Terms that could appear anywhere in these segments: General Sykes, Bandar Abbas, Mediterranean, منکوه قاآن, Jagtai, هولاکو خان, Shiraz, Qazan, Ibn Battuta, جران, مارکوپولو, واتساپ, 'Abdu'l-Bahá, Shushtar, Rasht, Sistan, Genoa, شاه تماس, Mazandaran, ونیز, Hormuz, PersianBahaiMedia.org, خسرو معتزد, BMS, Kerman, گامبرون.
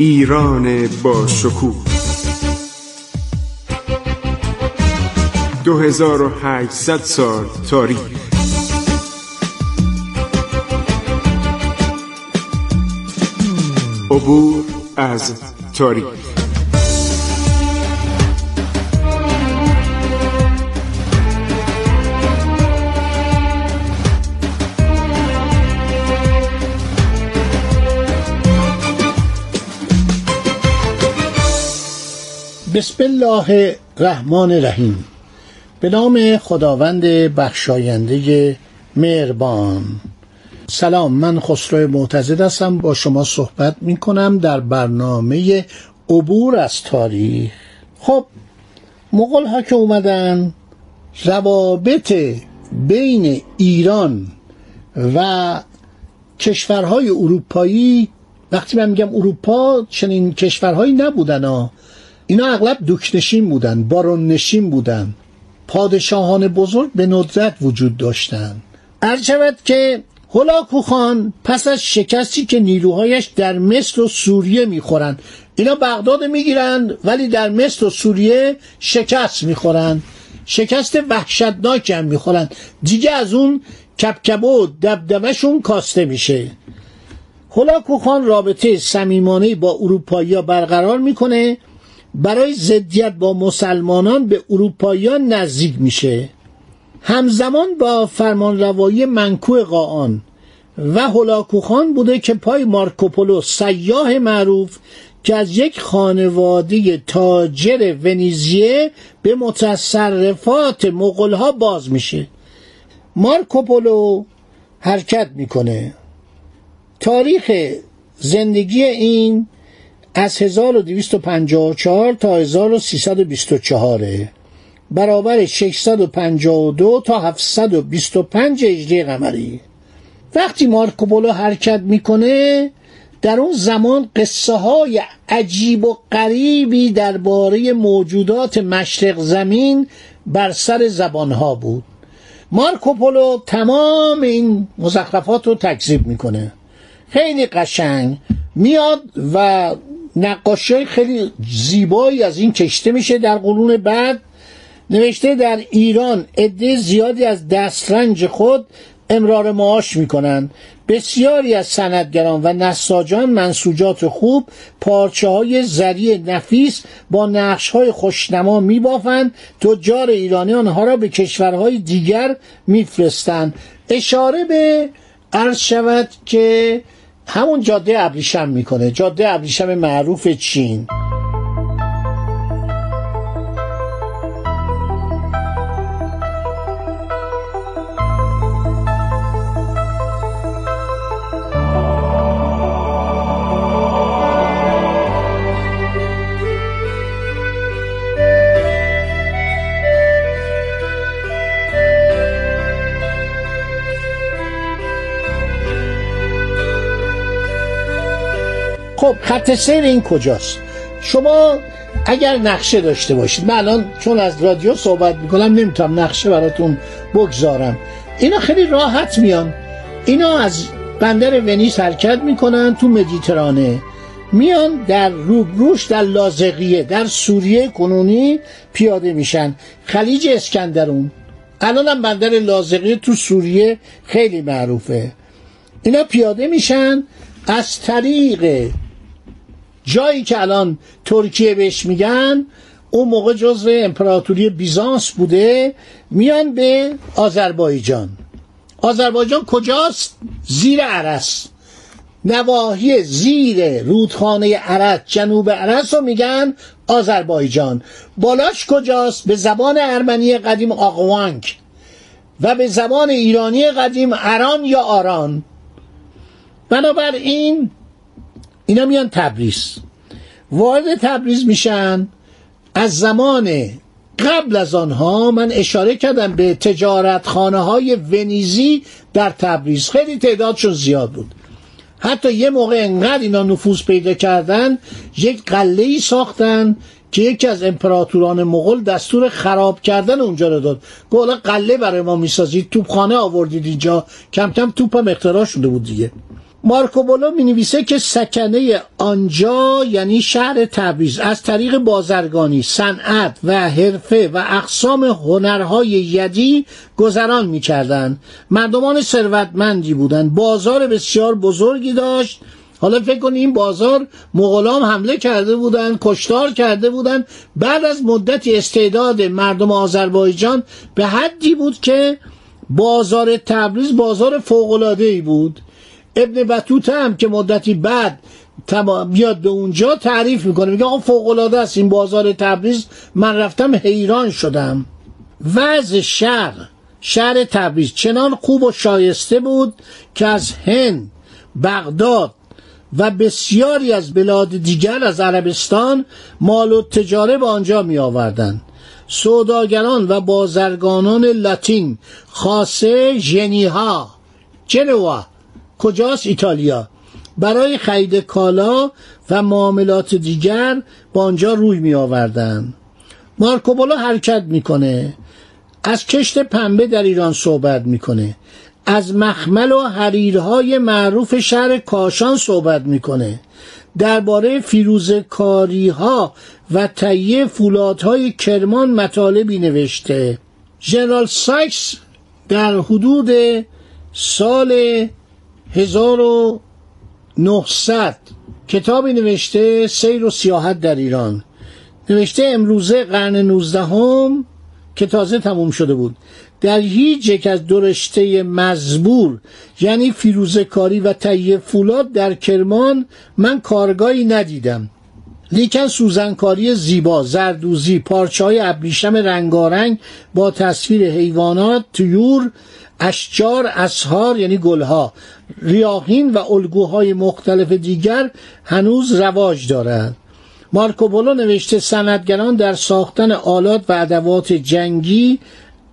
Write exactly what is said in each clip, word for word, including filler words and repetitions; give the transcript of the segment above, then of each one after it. ایران با شکوه دو هزار و هشتصد سال تاریخ. عبور از تاریخ. بسم الله الرحمن الرحیم. به نام خداوند بخشاینده مهربان. سلام، من خسرو معتزد هستم، با شما صحبت می کنم در برنامه عبور از تاریخ. خب، مغول ها که اومدن، روابط بین ایران و کشورهای اروپایی، وقتی من میگم اروپا چنین کشورهایی نبودن ها. اینا اغلب دوکنشین بودن، بارون نشین بودن، پادشاهان بزرگ به ندرت وجود داشتند. عرض شود که هولاکو خان پس از شکستی که نیروهایش در مصر و سوریه میخورند، اینا بغداد میگیرند ولی در مصر و سوریه شکست میخورند، شکست وحشتناک هم میخورند، دیگه از اون کبکبه و دبدبهشون کاسته میشه. هولاکو خان رابطه صمیمانه با اروپایی‌ها برقرار میکنه، برای ضدیت با مسلمانان به اروپاییان نزدیک میشه. همزمان با فرمانروایی منکوه قاآن و هولاکو خان بوده که پای مارکوپولو سیاح معروف که از یک خانواده تاجر ونیزیه به متصرفات مغول‌ها باز میشه. مارکوپولو حرکت میکنه. تاریخ زندگی این از هزار و دویست و پنجاه و چهار تا هزار و سیصد و بیست و چهار، برابر ششصد و پنجاه و دو تا هفتصد و بیست و پنج هجری قمری. وقتی مارکوپولو حرکت میکنه، در اون زمان قصه های عجیب و غریبی درباره موجودات مشرق زمین بر سر زبان ها بود. مارکوپولو تمام این مزخرفات رو تکذیب میکنه. خیلی قشنگ میاد و نقاشی خیلی زیبایی از این کشته میشه. در قرون بعد نوشته در ایران عده زیادی از دسترنج خود امرار معاش میکنند، بسیاری از سندگران و نساجان منسوجات خوب، پارچه های زری نفیس با نقش های خوشنما میبافند، تجار ایرانی آنها را به کشورهای دیگر میفرستند. اشاره به عرض شود که همون جاده ابریشم میکنه، جاده ابریشم معروف چین. خب، خط سیر این کجاست؟ شما اگر نقشه داشته باشید، من الان چون از رادیو صحبت میکنم نمیتونم نقشه براتون بگذارم، اینا خیلی راحت میان. اینا از بندر ونیز حرکت میکنن تو مدیترانه، میان در روبروش در لاذقیه در سوریه کنونی پیاده میشن. خلیج اسکندرون، الان هم بندر لاذقیه تو سوریه خیلی معروفه. اینا پیاده میشن از طریق جایی که الان ترکیه بهش میگن، اون موقع جزء امپراتوری بیزانس بوده، میان به آذربایجان. آذربایجان کجاست؟ زیر ارس، نواحی زیر رودخانه ارس، جنوب ارس رو میگن آذربایجان. بالاش کجاست؟ به زبان ارمنی قدیم آقوانک و به زبان ایرانی قدیم اران یا آران. بنابراین اینا میان تبریز، وارد تبریز میشن. از زمان قبل از آنها من اشاره کردم به تجارتخانه های ونیزی در تبریز، خیلی تعدادشون زیاد بود. حتی یه موقع انقدر اینا نفوذ پیدا کردن، یک قلعه‌ای ساختن که یکی از امپراتوران مغول دستور خراب کردن اونجا رو داد. گفت قلعه برای ما میسازید، توپخانه آوردید اینجا. کم کم توپ هم اختراع شده بود دیگه. مارکوپولو می نویسه که سکنه آنجا یعنی شهر تبریز از طریق بازرگانی، صنعت و حرفه و اقسام هنرهای یدی گذران می کردن. مردمان ثروتمندی بودند، بازار بسیار بزرگی داشت. حالا فکر کن این بازار مغولان حمله کرده بودند، کشتار کرده بودند. بعد از مدتی استعداد مردم آذربایجان به حدی بود که بازار تبریز بازار فوق‌العاده‌ای بود. ابن بطوطه هم که مدتی بعد بیاد به اونجا تعریف میکنه، میگه آقا فوق‌العاده است این بازار تبریز، من رفتم حیران شدم. وضع شهر شهر تبریز چنان خوب و شایسته بود که از هند، بغداد و بسیاری از بلاد دیگر از عربستان مال و تجاره به آنجا می آوردند. سوداگران و بازرگانان لاتین، خاصه ژنیها، جنوا کجاست؟ ایتالیا، برای خرید کالا و معاملات دیگر به آنجا روی می آوردند. مارکوپولو حرکت میکنه، از کشت پنبه در ایران صحبت میکنه، از مخمل و حریرهای معروف شهر کاشان صحبت میکنه، درباره فیروزکاری ها و تهیه فولادهای کرمان مطالبی نوشته. جنرال سایکس در حدود سال هزار و نهصد کتابی نوشته، سیر و سیاحت در ایران، نوشته امروزه قرن نوزدهم که تازه تموم شده بود، در هیچ یک از دو رشته مزبور یعنی فیروزکاری و تهیه فولاد در کرمان من کارگاهی ندیدم، لیکن سوزنکاری زیبا، زردوزی، پارچه‌های ابریشم رنگارنگ با تصویر حیوانات، طیور، اشجار، اسهار یعنی گلها، ریاحین و الگوهای مختلف دیگر هنوز رواج دارد. مارکوپولو نوشته صنعتگران در ساختن آلات و ادوات جنگی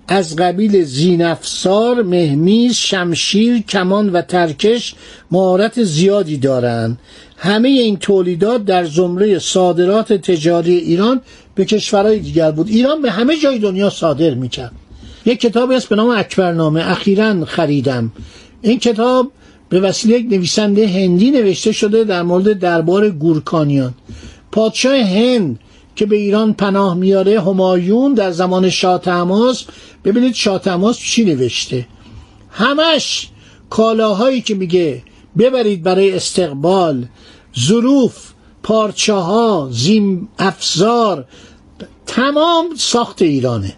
از قبیل زینفسار، مهمیز، شمشیر، کمان و ترکش مهارت زیادی دارند. همه این تولیدات در زمره صادرات تجاری ایران به کشورهای دیگر بود. ایران به همه جای دنیا صادر میکرد. یک کتابی است به نام اکبرنامه، اخیراً خریدم. این کتاب به وسیله یک نویسنده هندی نوشته شده در مورد دربار گورکانیان. پادشاه هند که به ایران پناه میاره، همایون، در زمان شاه تماس، ببینید شاه تماس چی نوشته، همش کالاهایی که میگه ببرید برای استقبال، ظروف، پارچه ها، زین افزار، تمام ساخت ایرانه،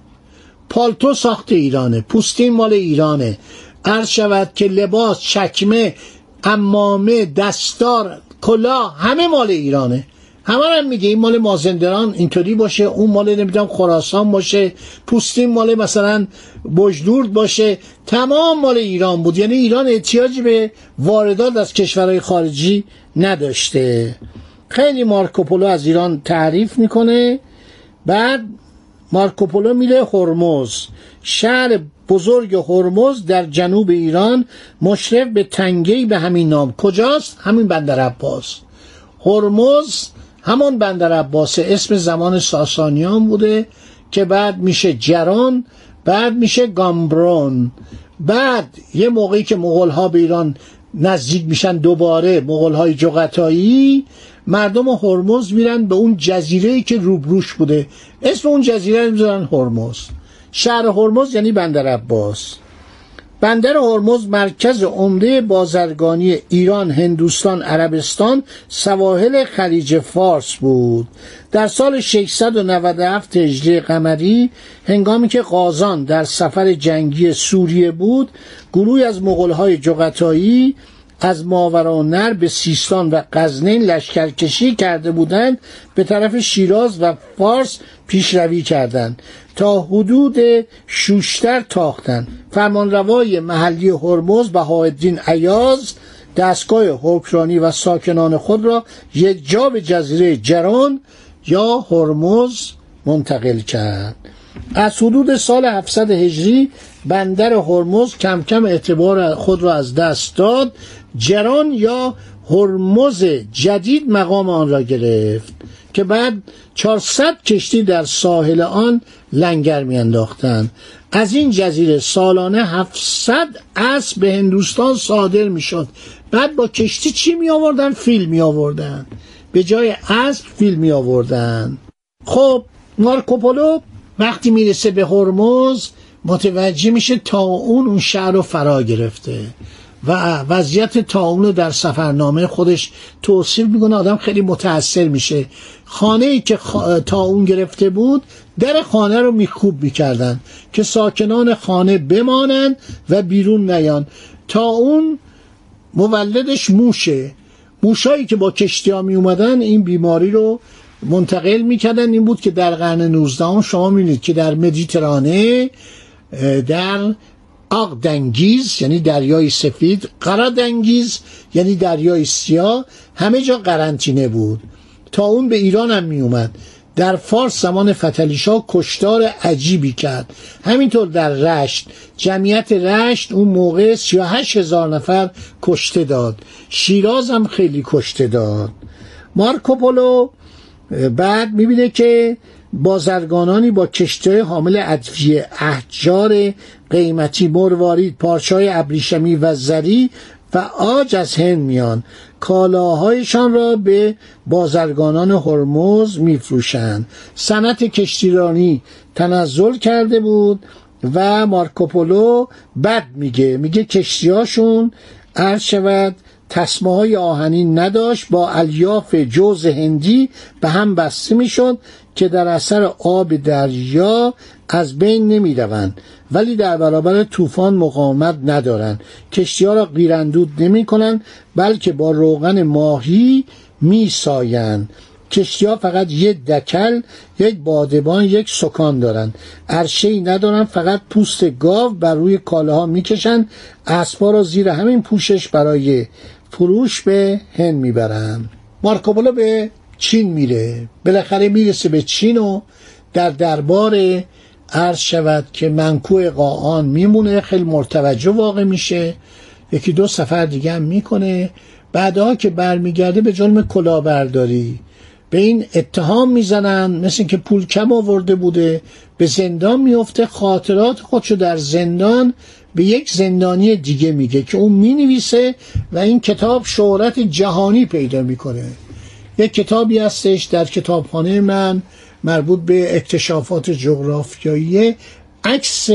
پالتو ساخت ایرانه، پوستین مال ایرانه، عرض شود که لباس، چکمه، عمامه، دستار، کلاه، همه مال ایرانه. همه هم میگه این مال مازندران اینطوری باشه، اون مال نمیدونم خراسان باشه، پوستین مال مثلا بوجنورد باشه، تمام مال ایران بود. یعنی ایران احتیاجی به واردات از کشورهای خارجی نداشته. خیلی مارکوپولو از ایران تعریف میکنه. بعد مارکوپولو میره هرمز، شهر بزرگ هرمز در جنوب ایران، مشرف به تنگه‌ای به همین نام. کجاست؟ همین بندر عباس. هرمز همون بندر عباس، اسم زمان ساسانیان بوده که بعد میشه جران، بعد میشه گامبرون. بعد یه موقعی که مغول‌ها به ایران نزدیک میشن، دوباره مغول‌های جغتایی، مردم هرمز میرن به اون جزیره‌ای که روبروش بوده، اسم اون جزیره رو میذارن هرمز. شهر هرمز یعنی بندر عباس. بندر هرمز مرکز عمده بازرگانی ایران، هندوستان، عربستان، سواحل خلیج فارس بود. در سال ششصد و نود و هفت هجری قمری، هنگامی که قازان در سفر جنگی سوریه بود، گروهی از مغول‌های جغتایی از ماورانهر به سیستان و غزنین لشکرکشی کرده بودند، به طرف شیراز و فارس پیشروی کردند، تا حدود شوشتر تاختند. فرمانروای محلی هرمز، بها الدین ایاز، دستگاه حکمرانی و ساکنان خود را یک جا به جزیره جران یا هرمز منتقل کرد. از حدود سال هفتصد هجری بندر هرمز کم کم اعتبار خود را از دست داد. جران یا هرمز جدید مقام آن را گرفت که بعد چهارصد کشتی در ساحل آن لنگر میانداختند. از این جزیره سالانه هفتصد اسب به هندوستان صادر میشد. بعد با کشتی چی می آوردن؟ فیل می آوردن. به جای اسب فیل می آوردن. خب مارکوپولو وقتی میرسه به هرمز متوجه میشه طاعون اون شهر رو فرا گرفته و وضعیت طاعون رو در سفرنامه خودش توصیف میکنه. آدم خیلی متاثر میشه. خانه‌ای که خا... طاعون گرفته بود در خانه رو میکوب میکردن که ساکنان خانه بمانند و بیرون نیان. طاعون مولدش موشه. موشایی که با کشتی ها می اومدن این بیماری رو منتقل میکردن. این بود که در قرن نوزدهم شما میبینید که در مدیترانه، در آقدنگیز یعنی دریای سفید، قرادنگیز یعنی دریای سیاه، همه جا قرنطینه بود. تا اون به ایران هم می اومد. در فارس زمان فتحعلی‌شاه کشتار عجیبی کرد. همینطور در رشت، جمعیت رشت اون موقع سی و هشت هزار نفر کشته داد. شیراز هم خیلی کشته داد. مارکوپولو بعد میبینه که بازرگانانی با کشتی‌های حامل ادویه، احجار قیمتی، مروارید، پارچه‌های ابریشمی و زری و عاج از هند میان، کالاهایشان را به بازرگانان هرمز میفروشند. صنعت کشتیرانی تنزل کرده بود و مارکوپولو بد میگه، میگه کشتی‌هاشون عرض شود تسمه های آهنین نداشت، با الیاف جوز هندی به هم بسته میشد که در اثر آب دریا از بین نمی روند، ولی در برابر طوفان مقاومت ندارند. کشتی ها را قیراندود نمی کنند بلکه با روغن ماهی می سایند. کشتی ها فقط یک دکل، یک بادبان، یک سکان دارند. عرشه‌ای ندارند، فقط پوست گاو بر روی کالاها می کشند. اسب‌ها را زیر همین پوشش برای فروش به هند می برند. مارکوپولو به چین میره. بالاخره میرسه به چین و در دربار عرض شود که منکوع قاآن میمونه. خیلی مرتوجه واقع میشه. یکی دو سفر دیگه هم میکنه. بعدها که برمیگرده به جرم کلاهبرداری به این اتهام میزنن، مثل که پول کم آورده بوده، به زندان میفته. خاطرات خودشو در زندان به یک زندانی دیگه میگه که اون مینویسه و این کتاب شهرت جهانی پیدا میکنه. یک کتابی هستش در کتابخانه من مربوط به اکتشافات جغرافیایی، عکس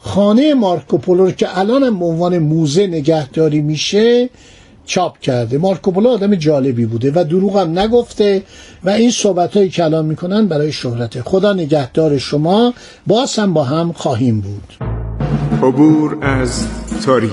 خانه مارکوپولو که الان به عنوان موزه نگهداری میشه چاپ کرده. مارکوپولو آدم جالبی بوده و دروغ هم نگفته و این صحبت‌های کلام میکنن برای شهرت. خدا نگهدار شما. باز هم با هم خواهیم بود. عبور از تاریخ.